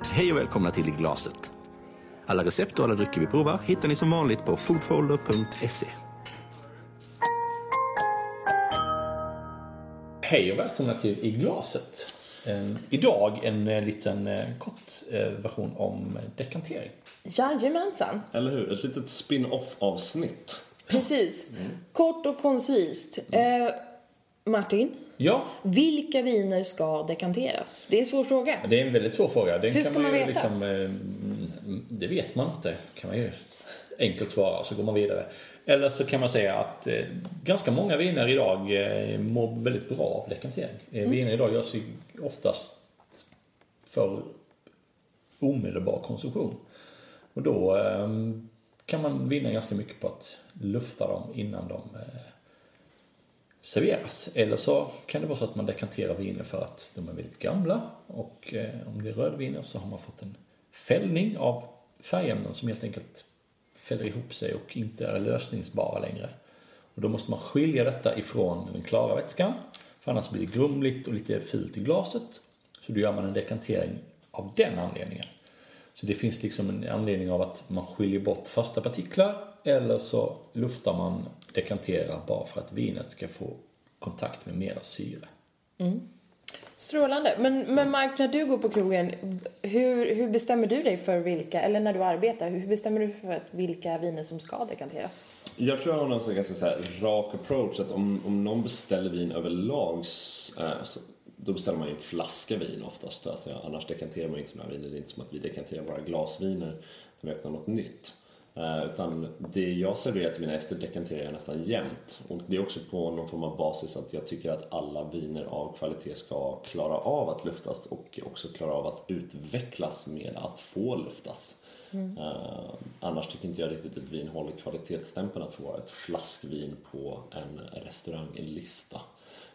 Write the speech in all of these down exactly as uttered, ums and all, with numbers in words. Hej och välkomna till I glaset. Alla recept och alla drycker vi provar hittar ni som vanligt på foodfolder punkt se. Hej och välkomna till I glaset. Um, idag en uh, liten uh, kort uh, version om dekantering. Jajamensan. Eller hur? Ett litet spin-off-avsnitt. Precis. Mm. Kort och koncist. Mm. Uh, Martin? Ja? Vilka viner ska dekanteras? Det är en svår fråga. Ja, det är en väldigt svår fråga. Den Hur ska kan man, man veta? Liksom, uh, det vet man inte. Kan man ju enkelt svara och så går man vidare. Eller så kan man säga att eh, ganska många viner idag eh, mår väldigt bra av dekantering. Eh, mm. Viner idag görs ju oftast för omedelbar konsumtion. Och då eh, kan man vinna ganska mycket på att lufta dem innan de eh, serveras. Eller så kan det vara så att man dekanterar viner för att de är väldigt gamla. Och eh, om det är rödviner så har man fått en fällning av färgämnen som helt enkelt fäller ihop sig och inte är lösningsbara längre. Och då måste man skilja detta ifrån den klara vätskan. För annars blir det grumligt och lite fult i glaset. Så då gör man en dekantering av den anledningen. Så det finns liksom en anledning av att man skiljer bort fasta partiklar. Eller så luftar man dekanterar bara för att vinet ska få kontakt med mera syre. Mm. Strålande. Men, men Mark, när du går på krogen, hur, hur bestämmer du dig för vilka, eller när du arbetar, hur bestämmer du för vilka viner som ska dekanteras? Jag tror jag har någon ganska så här rak approach, att om, om någon beställer vin överlag, äh, så, då beställer man ju en flaska vin oftast. Alltså, ja, annars dekanterar man inte sådana viner. Det är inte som att vi dekanterar våra glasviner när vi öppnar något nytt. Uh, utan det jag serverar till mina gäster dekanterar jag nästan jämnt. Och det är också på någon form av basis att jag tycker att alla viner av kvalitet ska klara av att luftas och också klara av att utvecklas med att få luftas. Mm. Uh, annars tycker inte jag riktigt att vin håller kvalitetsstämpeln att få vara ett flaskvin på en restauranglista.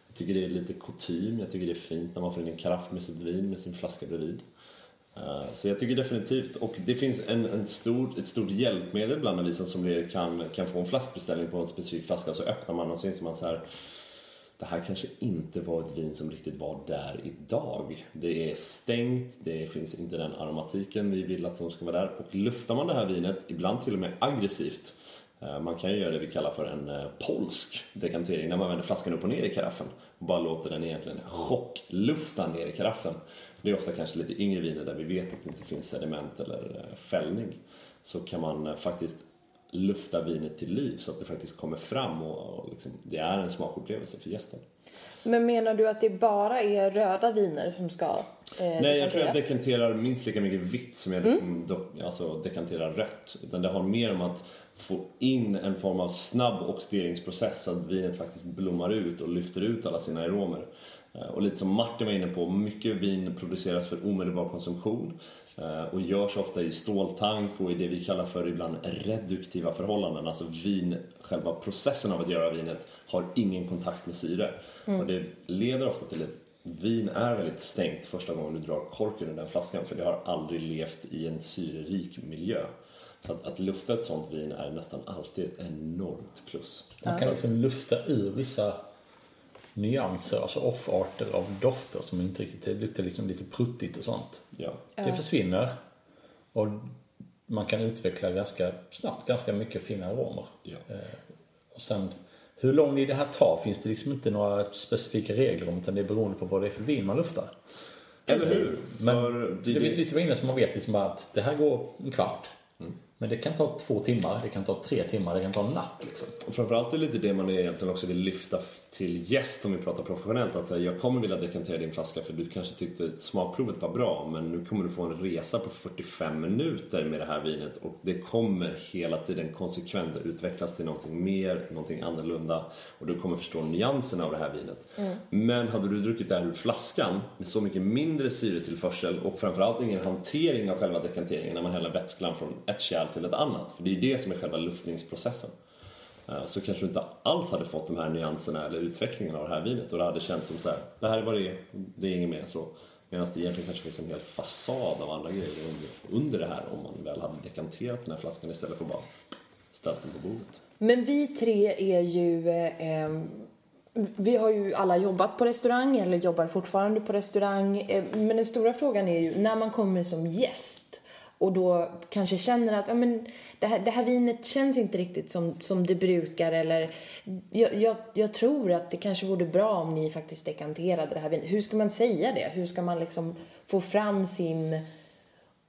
Jag tycker det är lite kutym, jag tycker det är fint när man får in en karaff med sitt vin med sin flaska bredvid. Så jag tycker definitivt, och det finns en, en stor, ett stort hjälpmedel bland vi som kan, kan få en flaskbeställning på en specifik flaska, så öppnar man och så inser man så här: det här kanske inte var ett vin som riktigt var där idag. Det är stängt, det finns inte den aromatiken vi vill att de ska vara där, och luftar man det här vinet, ibland till och med aggressivt. Man kan ju göra det vi kallar för en polsk dekantering, när man vänder flaskan upp och ner i karaffen och bara låter den egentligen chocklufta ner i karaffen. Det är ofta kanske lite yngre viner där vi vet att det inte finns sediment eller fällning. Så kan man faktiskt lufta vinet till liv så att det faktiskt kommer fram och, och liksom, det är en smakupplevelse för gästen. Men menar du att det bara är röda viner som ska eh, dekanteras? Nej, jag tror jag dekanterar minst lika mycket vitt som jag mm. do, alltså dekanterar rött. Utan det har mer om att få in en form av snabb oxideringsprocess så att vinet faktiskt blommar ut och lyfter ut alla sina aromer. Och lite som Martin var inne på, mycket vin produceras för omedelbar konsumtion och görs ofta i ståltank och i det vi kallar för ibland reduktiva förhållanden. Alltså vin, själva processen av att göra vinet har ingen kontakt med syre. Mm. Och det leder ofta till att vin är väldigt stängt första gången du drar korken ur den flaskan, för det har aldrig levt i en syrerik miljö. Så att, att lufta ett sånt vin är nästan alltid ett enormt plus. Man kan liksom lufta ur vissa nyanser, alltså offarter av dofter som inte riktigt, det luktar liksom lite pruttigt och sånt. Ja. Det försvinner och man kan utveckla ganska snabbt ganska mycket fina aromer. Ja. Eh, och sen hur lång tid det här tar finns det liksom inte några specifika regler om, utan det är beroende på vad det är för vin man luftar. Eller hur? Men det, det finns vissa viner som man vet liksom att det här går en kvart. Mm. Men det kan ta två timmar, det kan ta tre timmar, det kan ta en natt. Liksom. Och framförallt är det lite det man egentligen också vill lyfta till gäst om vi pratar professionellt. Att säga, jag kommer vilja dekantera din flaska för du kanske tyckte att smakprovet var bra. Men nu kommer du få en resa på fyrtiofem minuter med det här vinet. Och det kommer hela tiden konsekvent att utvecklas till någonting mer, någonting annorlunda. Och du kommer förstå nyanserna av det här vinet. Mm. Men hade du druckit det här ur flaskan med så mycket mindre syretillförsel och framförallt ingen hantering av själva dekanteringen när man häller vätskan från ett kärl till ett annat, för det är det som är själva luftningsprocessen, så kanske du inte alls hade fått de här nyanserna eller utvecklingen av det här vinet, och det hade känts som så här: det här är vad det är, det är inget mer så. Medan det egentligen kanske finns en hel fasad av andra grejer under, under det här, om man väl hade dekanterat den här flaskan istället för bara ställt den på bordet. Men vi tre är ju eh, vi har ju alla jobbat på restaurang eller jobbar fortfarande på restaurang. Men den stora frågan är ju när man kommer som gäst och då kanske känner att ja, men det, här, det här vinet känns inte riktigt som, som det brukar. Eller jag, jag, jag tror att det kanske vore bra om ni faktiskt dekanterade det här vinet. Hur ska man säga det? Hur ska man liksom få fram sin...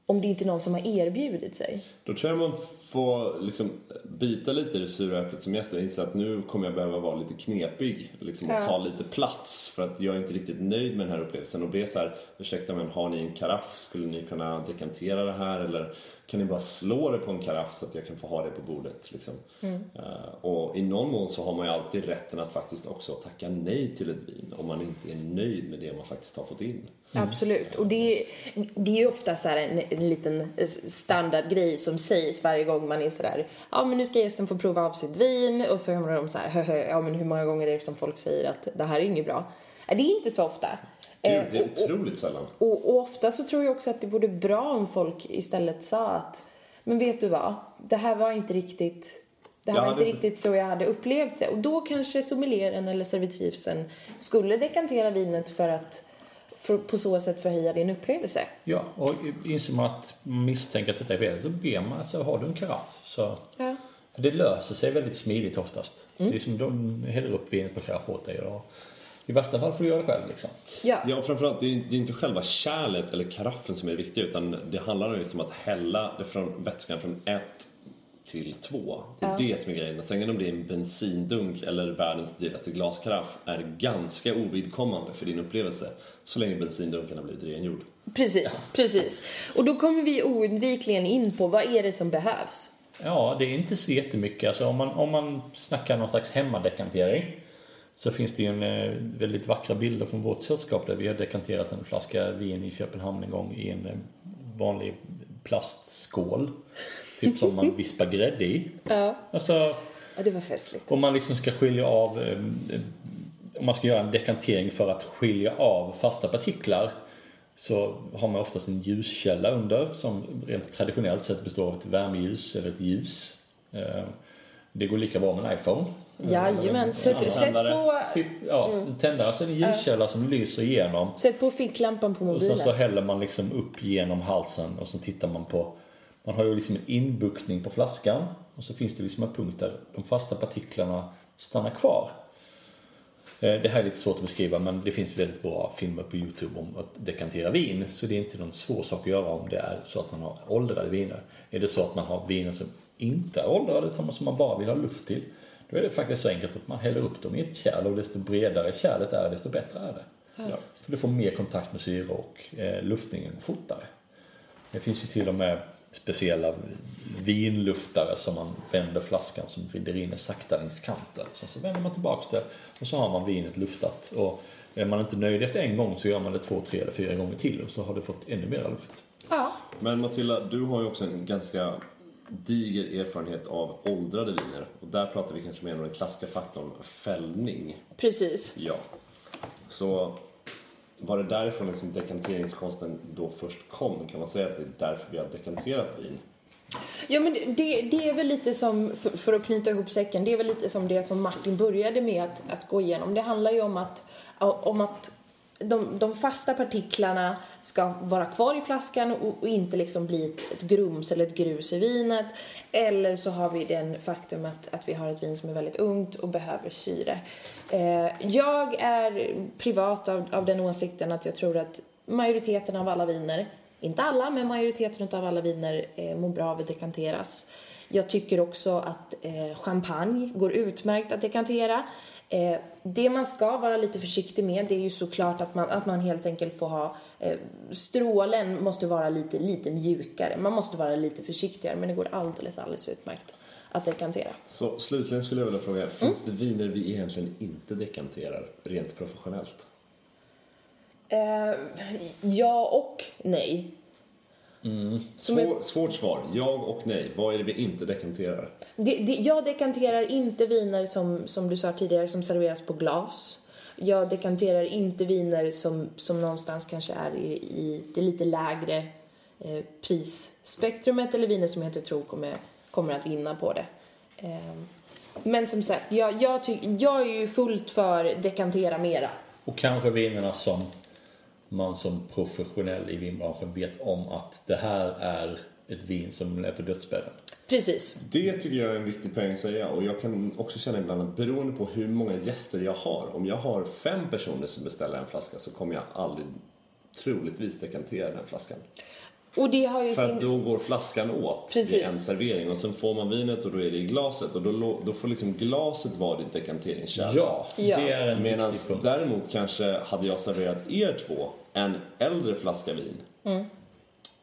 Om det inte är någon som har erbjudit sig. Då tror jag man får liksom bita lite i det sura äpplet som gäst. Jag inser att nu kommer jag behöva vara lite knepig. Liksom, och ja. ta lite plats. För att jag är inte riktigt nöjd med den här upplevelsen. Och det är så här, ursäkta men har ni en karaff? Skulle ni kunna dekantera det här? Eller kan ni bara slå det på en karaff så att jag kan få ha det på bordet? Liksom. Mm. Uh, och i någon mån så har man ju alltid rätten att faktiskt också tacka nej till ett vin. Om man inte är nöjd med det man faktiskt har fått in. Mm. Absolut, och det är, det är ju ofta så här en, en liten standardgrej som sägs varje gång man är sådär, ja men nu ska gästen få prova av sitt vin, och så hamnar de så här, ja men hur många gånger är det som folk säger att det här är inget bra? Det är inte så ofta. Gud, det är otroligt sällan. Och, och, och ofta så tror jag också att det vore bra om folk istället sa att, men vet du vad, det här var inte riktigt... Det här jag var inte hade... riktigt så jag hade upplevt det. Och då kanske sommelieren eller servitrisen skulle dekantera vinet för att För, på så sätt förhöja din upplevelse. Ja, och inser man att misstänka att detta är fel, så ber man, så har du en karaff. Så. Ja. För det löser sig väldigt smidigt oftast. Mm. Det är som de häller upp vinet på karaff åt dig. Och i värsta fall får du göra det själv. Liksom. Ja. ja, framförallt det är, det är inte själva kärlet eller karaffen som är viktigt, utan det handlar just om att hälla det från vätskan från ett till två. Det är ja. det som är grejen. Sen om det är en bensindunk eller världens dyraste glaskaraff är ganska ovidkommande för din upplevelse så länge bensindunken har blivit rengjord. Precis, ja. precis. Och då kommer vi oundvikligen in på vad är det som behövs? Ja, det är inte så jättemycket. Alltså om man, om man snackar någon slags hemmadekantering så finns det ju en eh, väldigt vackra bilder från vårt sällskap där vi har dekanterat en flaska vin i Köpenhamn en gång i en eh, vanlig plastskål. Typ som man vispar grädde i. Ja. Alltså, ja, det var festligt. Om man liksom ska skilja av... Om man ska göra en dekantering för att skilja av fasta partiklar så har man oftast en ljuskälla under som rent traditionellt sett består av ett värmeljus eller ett ljus. Det går lika bra med en iPhone. Jajamän, sätt, sätt på... Typ, ja, mm. tändare, så är det en ljuskälla som lyser igenom. Sätt på ficklampan på mobilen. Och sen så häller man liksom upp genom halsen och så tittar man på... Man har ju liksom en inbuktning på flaskan och så finns det liksom en punkt där de fasta partiklarna stannar kvar. Det här är lite svårt att beskriva, men det finns väldigt bra filmer på YouTube om att dekantera vin. Så det är inte någon svår sak att göra om det är så att man har åldrade viner. Är det så att man har viner som inte är åldrade utan som man bara vill ha luft till, då är det faktiskt så enkelt att man häller upp dem i ett kärl, och desto bredare kärlet är, desto bättre är det. Ja. För du får mer kontakt med syre och eh, luftningen fortare. Det finns ju till och med speciella vinluftare som man vänder flaskan som rider in i sakta längs kanten. Sen så vänder man tillbaka det och så har man vinet luftat. Och är man inte nöjd efter en gång så gör man det två, tre eller fyra gånger till och så har det fått ännu mer luft. Ja. Men Matilda, du har ju också en ganska diger erfarenhet av åldrade viner. Och där pratar vi kanske mer om den klassiska faktorn fällning. Precis. Ja. Så... Var det därifrån liksom dekanteringskonsten då först kom? Kan man säga att det är därför vi har dekanterat vin? Ja, men det, det är väl lite som, för, för att knyta ihop säcken, det är väl lite som det som Martin började med att, att gå igenom. Det handlar ju om att, om att de, de fasta partiklarna ska vara kvar i flaskan och, och inte liksom bli ett, ett grums eller ett grus i vinet. Eller så har vi den faktum att, att vi har ett vin som är väldigt ungt och behöver syre. Eh, jag är privat av, av den åsikten att jag tror att majoriteten av alla viner, inte alla men majoriteten av alla viner eh, mår bra av att dekanteras. Jag tycker också att eh, champagne går utmärkt att dekantera. Eh, det man ska vara lite försiktig med, det är ju såklart att man, att man helt enkelt får ha... Eh, strålen måste vara lite, lite mjukare. Man måste vara lite försiktigare, men det går alldeles, alldeles utmärkt att dekantera. Så slutligen skulle jag vilja fråga, mm. finns det viner vi egentligen inte dekanterar rent professionellt? Eh, ja och nej. Mm. Svår, är... Svårt svar, jag och nej. Vad är det vi inte dekanterar? Det, det, jag dekanterar inte viner som, som du sa tidigare, som serveras på glas. Jag dekanterar inte viner som, som någonstans kanske är i, i det lite lägre eh, prisspektrumet, eller viner som jag inte tror kommer, kommer att vinna på det. Eh, Men som sagt, jag, jag, tyck, jag är ju fullt för dekantera mera. Och kanske vinerna som man som professionell i vinbranschen vet om att det här är ett vin som är på dödsbädden. Precis. Det tycker jag är en viktig poäng att säga. Och jag kan också känna ibland att beroende på hur många gäster jag har. Om jag har fem personer som beställer en flaska så kommer jag aldrig troligtvis dekantera den flaskan. Och det har ju För sin... att då går flaskan åt i en servering. Och sen får man vinet och då är det i glaset. Och då, då får liksom glaset vara ditt dekanteringskärl. Ja, ja, det är en Medan viktig punkt. Däremot kanske hade jag serverat er två en äldre flaska vin. Mm.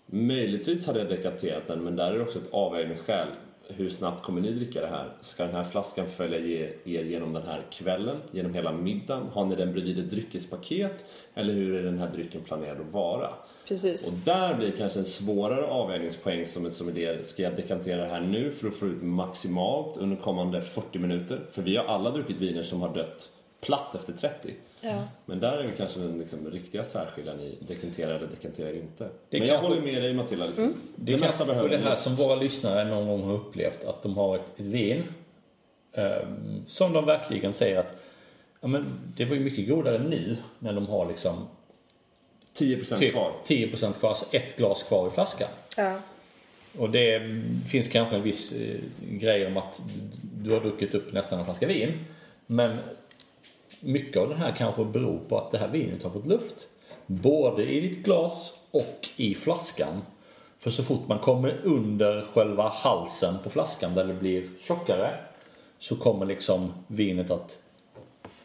Möjligtvis hade jag dekanterat den. Men där är det också ett avvägningsskäl. Hur snabbt kommer ni dricka det här? Ska den här flaskan följa er genom den här kvällen? Genom hela middagen? Har ni den bredvid ett dryckespaket? Eller hur är den här drycken planerad att vara? Precis. Och där blir kanske en svårare avvägningspoäng som en sommelier. Ska jag dekantera det här nu för att få ut maximalt under kommande fyrtio minuter? För vi har alla druckit viner som har dött platt efter trettio. Ja. Men där är vi kanske den liksom riktiga särskillan i dekantera eller dekantera inte. Det Men jag håller med dig, Matilda. Liksom. Mm. Det, det mesta behöver det här som våra lyssnare någon gång har upplevt. Att de har ett, ett vin eh, som de verkligen säger att ja, men det var ju mycket godare nu när de har liksom tio procent typ, kvar. tio procent kvar, alltså ett glas kvar i flaskan. Ja. Och det finns kanske en viss eh, grej om att du har druckit upp nästan en flaska vin. Men mycket av det här kanske beror på att det här vinet har fått luft. Både i ditt glas och i flaskan. För så fort man kommer under själva halsen på flaskan där det blir tjockare så kommer liksom vinet att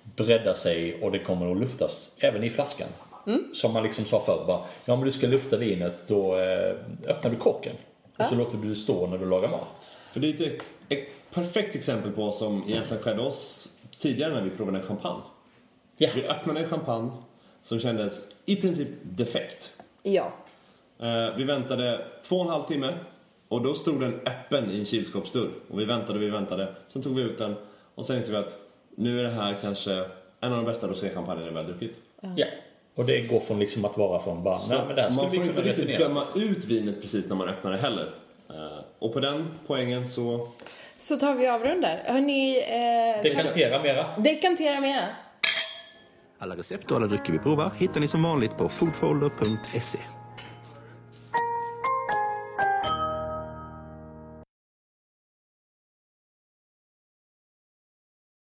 bredda sig och det kommer att luftas även i flaskan. Mm. Som man liksom sa förr. Bara, ja, men du ska lufta vinet, då eh, öppnar du korken. Och så låter du det stå när du lagar mat. För det är ett, ett perfekt exempel på som egentligen skedde oss tidigare när vi provade en champagne. Yeah. Vi öppnade en champagne som kändes i princip defekt. Ja. Eh, vi väntade två och en halv timme. Och då stod den öppen i en kylskåpsdörr. Och vi väntade och vi väntade. Sen tog vi ut den. Och sen insåg vi att nu är det här kanske en av de bästa roséchampagnerna vi har druckit. Ja. Yeah. Och det går från liksom att vara från bara... Nej, men det här man får inte riktigt döma ut vinet precis när man öppnar det heller. Eh, och på den poängen så... Så tar vi avrundar. Hörrni, eh, dekantera mera. Dekantera mera. Alla recept och alla drycker vi provar hittar ni som vanligt på foodfolder punkt se.